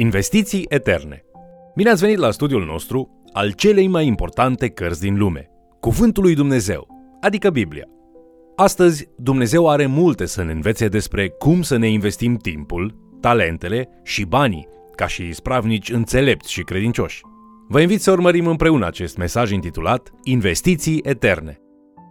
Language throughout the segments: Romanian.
Investiții eterne. Bine ați venit la studiul nostru al celei mai importante cărți din lume, Cuvântul lui Dumnezeu, adică Biblia. Astăzi, Dumnezeu are multe să ne învețe despre cum să ne investim timpul, talentele și banii, ca și ispravnici înțelepți și credincioși. Vă invit să urmărim împreună acest mesaj intitulat Investiții eterne.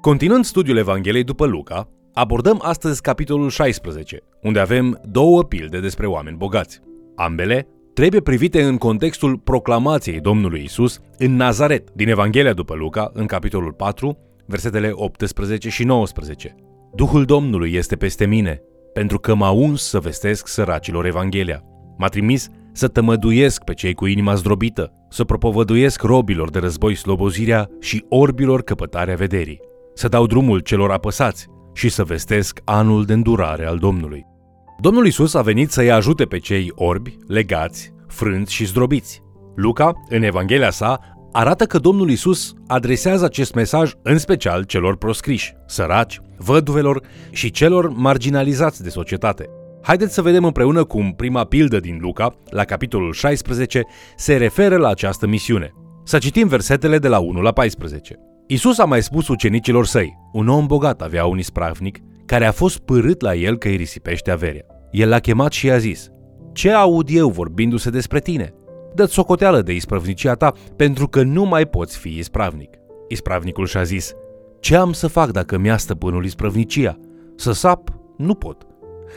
Continuând studiul Evangheliei după Luca, abordăm astăzi capitolul 16, unde avem două pilde despre oameni bogați. Ambele trebuie privite în contextul proclamației Domnului Isus în Nazaret, din Evanghelia după Luca, în capitolul 4, versetele 18 și 19. Duhul Domnului este peste mine, pentru că m-a uns să vestesc săracilor Evanghelia. M-a trimis să tămăduiesc pe cei cu inima zdrobită, să propovăduiesc robilor de război slobozirea și orbilor căpătarea vederii, să dau drumul celor apăsați și să vestesc anul de îndurare al Domnului. Domnul Iisus a venit să-i ajute pe cei orbi, legați, frânți și zdrobiți. Luca, în Evanghelia sa, arată că Domnul Iisus adresează acest mesaj în special celor proscriși, săraci, văduvelor și celor marginalizați de societate. Haideți să vedem împreună cum prima pildă din Luca, la capitolul 16, se referă la această misiune. Să citim versetele de la 1 la 14. Iisus a mai spus ucenicilor săi: un om bogat avea un ispravnic care a fost pârât la el că îi risipește averea. El l-a chemat și i-a zis: ce aud eu vorbindu-se despre tine? Dă-ți socoteală de ispravnicia ta, pentru că nu mai poți fi ispravnic. Ispravnicul și-a zis: ce am să fac dacă mi-a stăpânul ispravnicia? Să sap? Nu pot.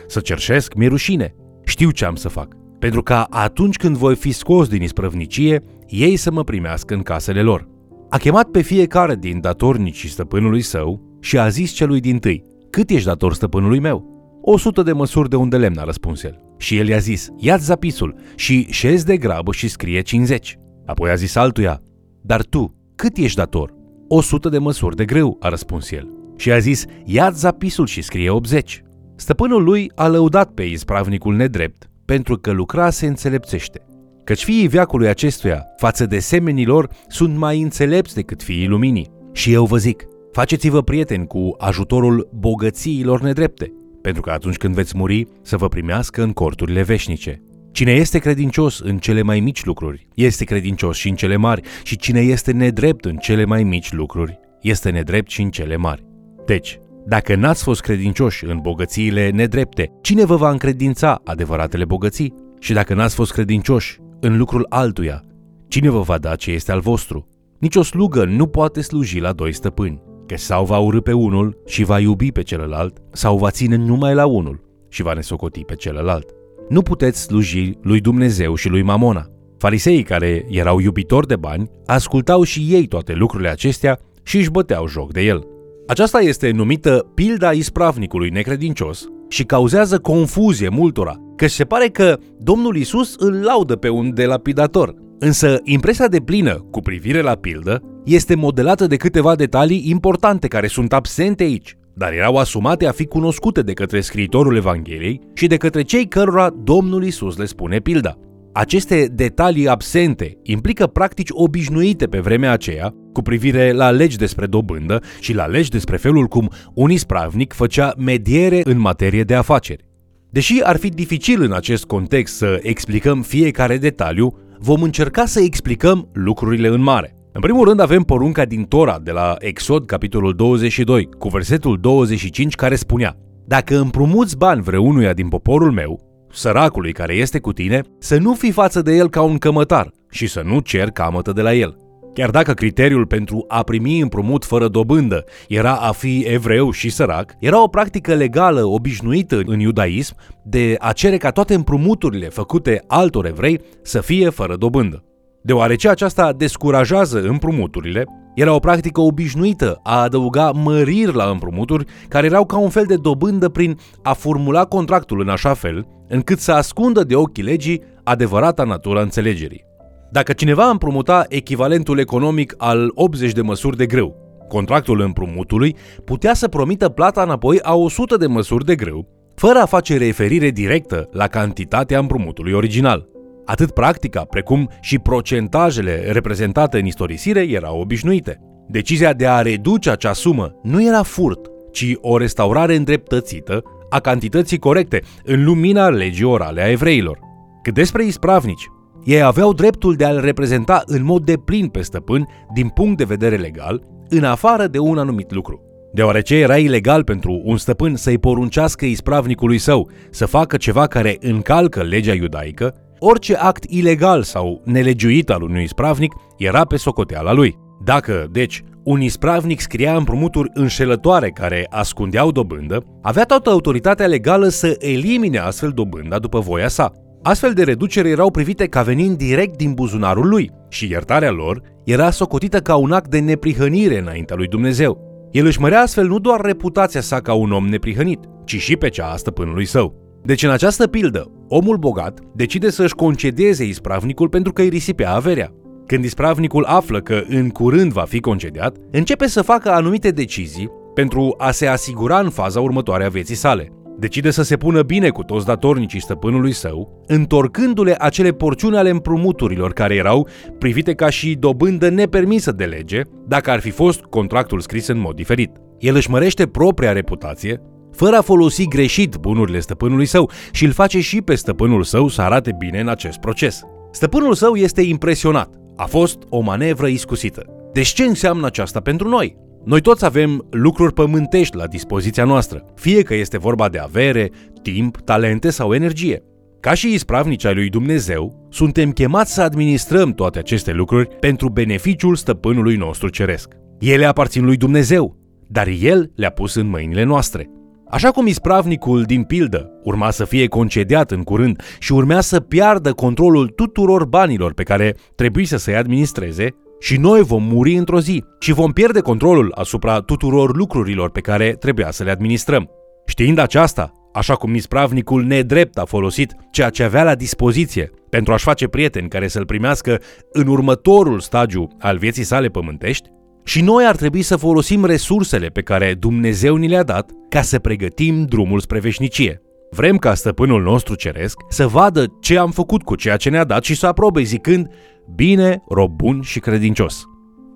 Să cerșesc? Mi-e rușine. Știu ce am să fac, pentru că atunci când voi fi scos din ispravnicie, ei să mă primească în casele lor. A chemat pe fiecare din datornicii stăpânului său și a zis celui dintâi: cât ești dator stăpânului meu? 100 de măsuri de unde lemn, a răspuns el. Și el i-a zis: ia-ți zapisul și șezi de grabă și scrie 50. Apoi a zis altuia: dar tu, cât ești dator? 100 de măsuri de grâu, a răspuns el. Și a zis: ia-ți zapisul și scrie 80. Stăpânul lui a lăudat pe ispravnicul nedrept, pentru că lucrase înțelepțește. Căci fiii veacului acestuia, față de semenii lor, sunt mai înțelepți decât fiii luminii. Și eu vă zic, faceți-vă prieteni cu ajutorul bogățiilor nedrepte, pentru că atunci când veți muri, să vă primească în corturile veșnice. Cine este credincios în cele mai mici lucruri, este credincios și în cele mari, și cine este nedrept în cele mai mici lucruri, este nedrept și în cele mari. Deci, dacă n-ați fost credincioși în bogățiile nedrepte, cine vă va încredința adevăratele bogății? Și dacă n-ați fost credincioși în lucrul altuia, cine vă va da ce este al vostru? Nici o slugă nu poate sluji la doi stăpâni, că sau va urî pe unul și va iubi pe celălalt, sau va ține numai la unul și va nesocoti pe celălalt. Nu puteți sluji lui Dumnezeu și lui Mamona. Fariseii, care erau iubitori de bani, ascultau și ei toate lucrurile acestea și își băteau joc de el. Aceasta este numită pilda ispravnicului necredincios și cauzează confuzie multora, că se pare că Domnul Iisus îl laudă pe un delapidator. Însă impresia deplină cu privire la pildă este modelată de câteva detalii importante care sunt absente aici, dar erau asumate a fi cunoscute de către scriitorul Evangheliei și de către cei cărora Domnul Iisus le spune pilda. Aceste detalii absente implică practici obișnuite pe vremea aceea cu privire la legi despre dobândă și la legi despre felul cum un ispravnic făcea mediere în materie de afaceri. Deși ar fi dificil în acest context să explicăm fiecare detaliu, vom încerca să explicăm lucrurile în mare. În primul rând avem porunca din Tora de la Exod, capitolul 22, cu versetul 25, care spunea: dacă împrumuți bani vreunuia din poporul meu, săracului care este cu tine, să nu fii față de el ca un cămătar și să nu ceri camătă de la el. Chiar dacă criteriul pentru a primi împrumut fără dobândă era a fi evreu și sărac, era o practică legală obișnuită în iudaism de a cere ca toate împrumuturile făcute altor evrei să fie fără dobândă. Deoarece aceasta descurajează împrumuturile, era o practică obișnuită a adăuga măriri la împrumuturi care erau ca un fel de dobândă prin a formula contractul în așa fel încât să ascundă de ochii legii adevărata natura înțelegerii. Dacă cineva împrumuta echivalentul economic al 80 de măsuri de grâu, contractul împrumutului putea să promită plata înapoi a 100 de măsuri de grâu, fără a face referire directă la cantitatea împrumutului original. Atât practica, precum și procentajele reprezentate în istorisire erau obișnuite. Decizia de a reduce acea sumă nu era furt, ci o restaurare îndreptățită a cantității corecte în lumina legii orale a evreilor. Cât despre ispravnici, ei aveau dreptul de a-l reprezenta în mod deplin pe stăpân din punct de vedere legal, în afară de un anumit lucru. Deoarece era ilegal pentru un stăpân să-i poruncească ispravnicului său să facă ceva care încalcă legea iudaică, orice act ilegal sau nelegiuit al unui ispravnic era pe socoteala lui. Dacă, deci, un ispravnic scria împrumuturi înșelătoare care ascundeau dobândă, avea toată autoritatea legală să elimine astfel dobânda după voia sa. Astfel de reduceri erau privite ca venind direct din buzunarul lui și iertarea lor era socotită ca un act de neprihănire înaintea lui Dumnezeu. El își mărea astfel nu doar reputația sa ca un om neprihănit, ci și pe cea a stăpânului său. Deci în această pildă, omul bogat decide să-și concedieze ispravnicul pentru că îi risipea averea. Când ispravnicul află că în curând va fi concediat, începe să facă anumite decizii pentru a se asigura în faza următoare a vieții sale. Decide să se pună bine cu toți datornicii stăpânului său, întorcându-le acele porțiuni ale împrumuturilor care erau privite ca și dobândă nepermisă de lege, dacă ar fi fost contractul scris în mod diferit. El își mărește propria reputație, fără a folosi greșit bunurile stăpânului său și îl face și pe stăpânul său să arate bine în acest proces. Stăpânul său este impresionat. A fost o manevră iscusită. Deci ce înseamnă aceasta pentru noi? Noi toți avem lucruri pământești la dispoziția noastră, fie că este vorba de avere, timp, talente sau energie. Ca și ispravnici ai lui Dumnezeu, suntem chemați să administrăm toate aceste lucruri pentru beneficiul stăpânului nostru ceresc. Ele aparțin lui Dumnezeu, dar El le-a pus în mâinile noastre. Așa cum ispravnicul din pildă urma să fie concediat în curând și urmea să piardă controlul tuturor banilor pe care trebuise să-i administreze, și noi vom muri într-o zi și vom pierde controlul asupra tuturor lucrurilor pe care trebuia să le administrăm. Știind aceasta, așa cum ispravnicul nedrept a folosit ceea ce avea la dispoziție pentru a-și face prieteni care să-l primească în următorul stagiu al vieții sale pământești, și noi ar trebui să folosim resursele pe care Dumnezeu ni le-a dat ca să pregătim drumul spre veșnicie. Vrem ca stăpânul nostru ceresc să vadă ce am făcut cu ceea ce ne-a dat și să aprobe zicând: bine, rob bun și credincios.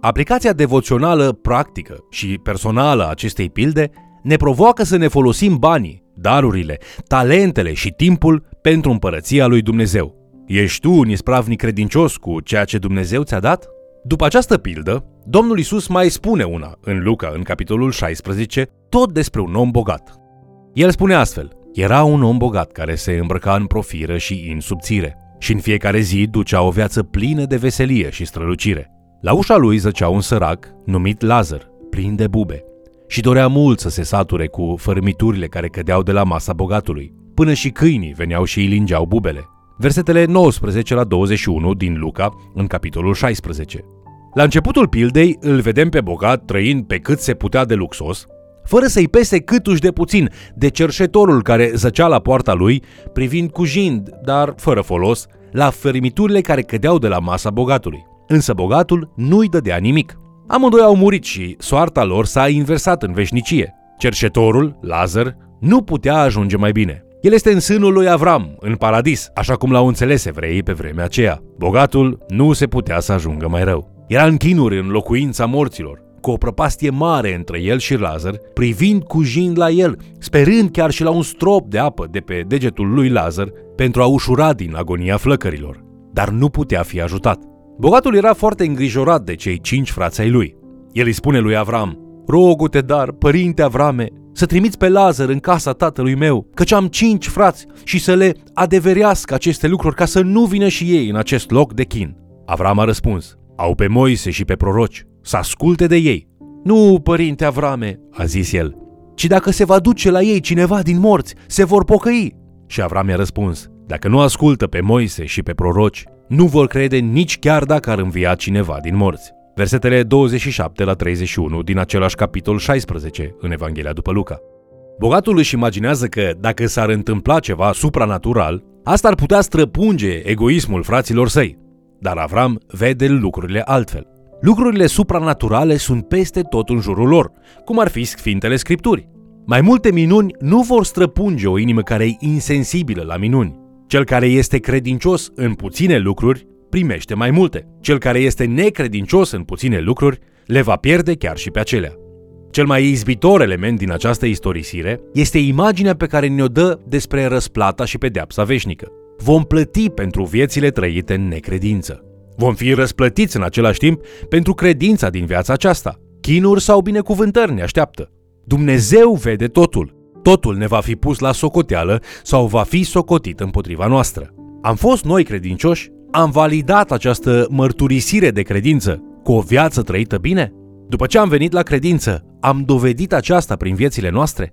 Aplicația devoțională, practică și personală a acestei pilde ne provoacă să ne folosim banii, darurile, talentele și timpul pentru împărăția lui Dumnezeu. Ești tu un ispravnic credincios cu ceea ce Dumnezeu ți-a dat? După această pildă, Domnul Iisus mai spune una în Luca, în capitolul 16, tot despre un om bogat. El spune astfel: era un om bogat care se îmbrăca în profiră și in subțire și în fiecare zi ducea o viață plină de veselie și strălucire. La ușa lui zăcea un sărac numit Lazar, plin de bube, și dorea mult să se sature cu fărâmiturile care cădeau de la masa bogatului. Până și câinii veneau și îi lingeau bubele. Versetele 19 la 21 din Luca, în capitolul 16. La începutul pildei îl vedem pe bogat trăind pe cât se putea de luxos, fără să-i pese câtuși de puțin de cerșetorul care zăcea la poarta lui, privind cu jind, dar fără folos, la fărâmiturile care cădeau de la masa bogatului. Însă bogatul nu-i dădea nimic. Amândoi au murit și soarta lor s-a inversat în veșnicie. Cerșetorul, Lazar, nu putea ajunge mai bine. El este în sânul lui Avram, în paradis, așa cum l-au înțeles evreii pe vremea aceea. Bogatul nu se putea să ajungă mai rău. Era în chinuri în locuința morților, cu o prăpastie mare între el și Lazar, privind cu jind la el, sperând chiar și la un strop de apă de pe degetul lui Lazar pentru a ușura din agonia flăcărilor. Dar nu putea fi ajutat. Bogatul era foarte îngrijorat de cei 5 frați ai lui. El îi spune lui Avram: rogu-te dar, părinte Avrame, să trimiți pe Lazar în casa tatălui meu, căci am 5 frați și să le adeverească aceste lucruri ca să nu vină și ei în acest loc de chin. Avram a răspuns: au pe Moise și pe proroci, să asculte de ei. Nu, părinte Avrame, a zis el, ci dacă se va duce la ei cineva din morți, se vor pocăi. Și Avram i-a răspuns: dacă nu ascultă pe Moise și pe proroci, nu vor crede nici chiar dacă ar învia cineva din morți. Versetele 27 la 31 din același capitol 16 în Evanghelia după Luca. Bogatul își imaginează că dacă s-ar întâmpla ceva supranatural, asta ar putea străpunge egoismul fraților săi. Dar Avram vede lucrurile altfel. Lucrurile supranaturale sunt peste tot în jurul lor, cum ar fi Sfintele Scripturi. Mai multe minuni nu vor străpunge o inimă care e insensibilă la minuni. Cel care este credincios în puține lucruri primește mai multe. Cel care este necredincios în puține lucruri le va pierde chiar și pe acelea. Cel mai izbitor element din această istorisire este imaginea pe care ne-o dă despre răsplata și pedeapsa veșnică. vom plăti pentru viețile trăite în necredință. Vom fi răsplătiți în același timp pentru credința din viața aceasta. Chinuri sau binecuvântări ne așteaptă. Dumnezeu vede totul. Totul ne va fi pus la socoteală sau va fi socotit împotriva noastră. Am fost noi credincioși? Am validat această mărturisire de credință cu o viață trăită bine? După ce am venit la credință, am dovedit aceasta prin viețile noastre?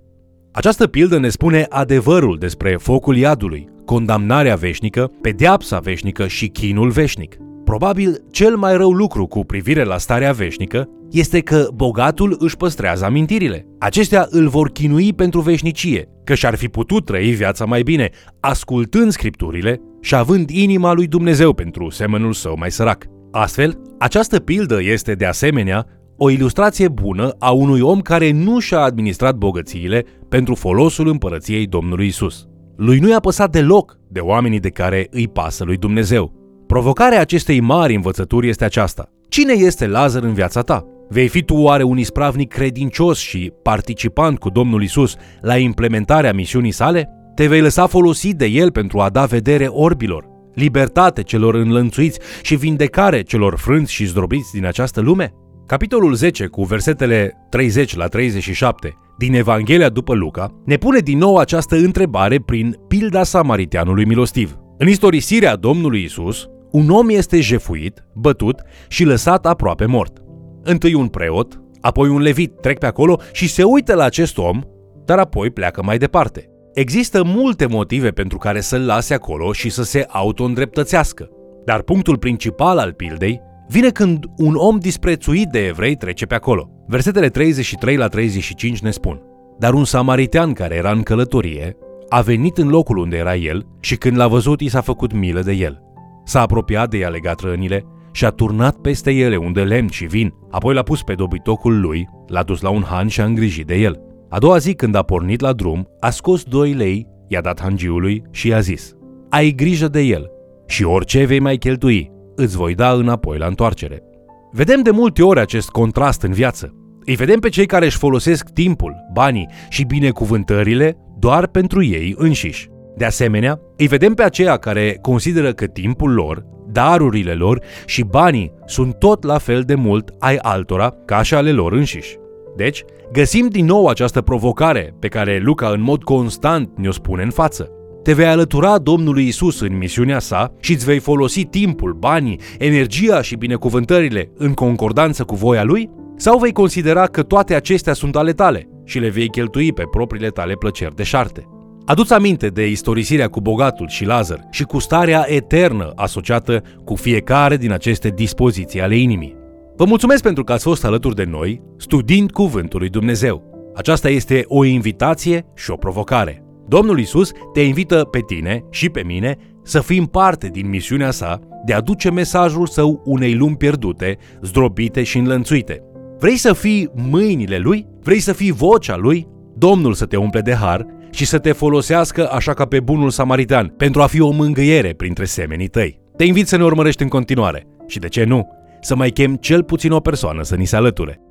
Această pildă ne spune adevărul despre focul iadului, condamnarea veșnică, pedeapsa veșnică și chinul veșnic. Probabil cel mai rău lucru cu privire la starea veșnică este că bogatul își păstrează amintirile. Acestea îl vor chinui pentru veșnicie, că și-ar fi putut trăi viața mai bine, ascultând scripturile și având inima lui Dumnezeu pentru semenul său mai sărac. Astfel, această pildă este de asemenea o ilustrație bună a unui om care nu și-a administrat bogățiile pentru folosul împărăției Domnului Isus. Lui nu i-a păsat deloc de oamenii de care îi pasă lui Dumnezeu. Provocarea acestei mari învățături este aceasta. Cine este Lazar în viața ta? Vei fi tu oare un ispravnic credincios și participant cu Domnul Isus la implementarea misiunii sale? Te vei lăsa folosit de el pentru a da vedere orbilor, libertate celor înlănțuiți și vindecare celor frânți și zdrobiți din această lume? Capitolul 10 cu versetele 30 la 37 din Evanghelia după Luca ne pune din nou această întrebare prin pilda samariteanului milostiv. În istorisirea Domnului Isus, un om este jefuit, bătut și lăsat aproape mort. Întâi un preot, apoi un levit trec pe acolo și se uită la acest om, dar apoi pleacă mai departe. Există multe motive pentru care să-l lase acolo și să se auto-îndreptățească, dar punctul principal al pildei vine când un om disprețuit de evrei trece pe acolo. Versetele 33 la 35 ne spun: dar un samaritean care era în călătorie a venit în locul unde era el și când l-a văzut i s-a făcut milă de el. S-a apropiat de i-a legat rănile și a turnat peste ele unde lemn și vin, apoi l-a pus pe dobitocul lui, l-a dus la un han și a îngrijit de el. A doua zi când a pornit la drum, a scos 2 lei, i-a dat hangiului și i-a zis: ai grijă de el și orice vei mai cheltui, îți voi da înapoi la întoarcere. Vedem de multe ori acest contrast în viață. Îi vedem pe cei care își folosesc timpul, banii și binecuvântările doar pentru ei înșiși. De asemenea, îi vedem pe aceia care consideră că timpul lor, darurile lor și banii sunt tot la fel de mult ai altora ca și ale lor înșiși. Deci, găsim din nou această provocare pe care Luca în mod constant ne-o spune în față. Te vei alătura Domnului Isus în misiunea sa și îți vei folosi timpul, banii, energia și binecuvântările în concordanță cu voia lui? Sau vei considera că toate acestea sunt ale tale și le vei cheltui pe propriile tale plăceri deșarte? Adu-ți aminte de istorisirea cu bogatul și Lazar și cu starea eternă asociată cu fiecare din aceste dispoziții ale inimii. Vă mulțumesc pentru că ați fost alături de noi studiind Cuvântul lui Dumnezeu. Aceasta este o invitație și o provocare. Domnul Isus te invită pe tine și pe mine să fim parte din misiunea sa de a duce mesajul său unei lumi pierdute, zdrobite și înlănțuite. Vrei să fii mâinile lui? Vrei să fii vocea lui? Domnul să te umple de har și să te folosească așa ca pe bunul samaritan pentru a fi o mângâiere printre semenii tăi. Te invit să ne urmărești în continuare și, de ce nu, să mai chem cel puțin o persoană să ni se alăture.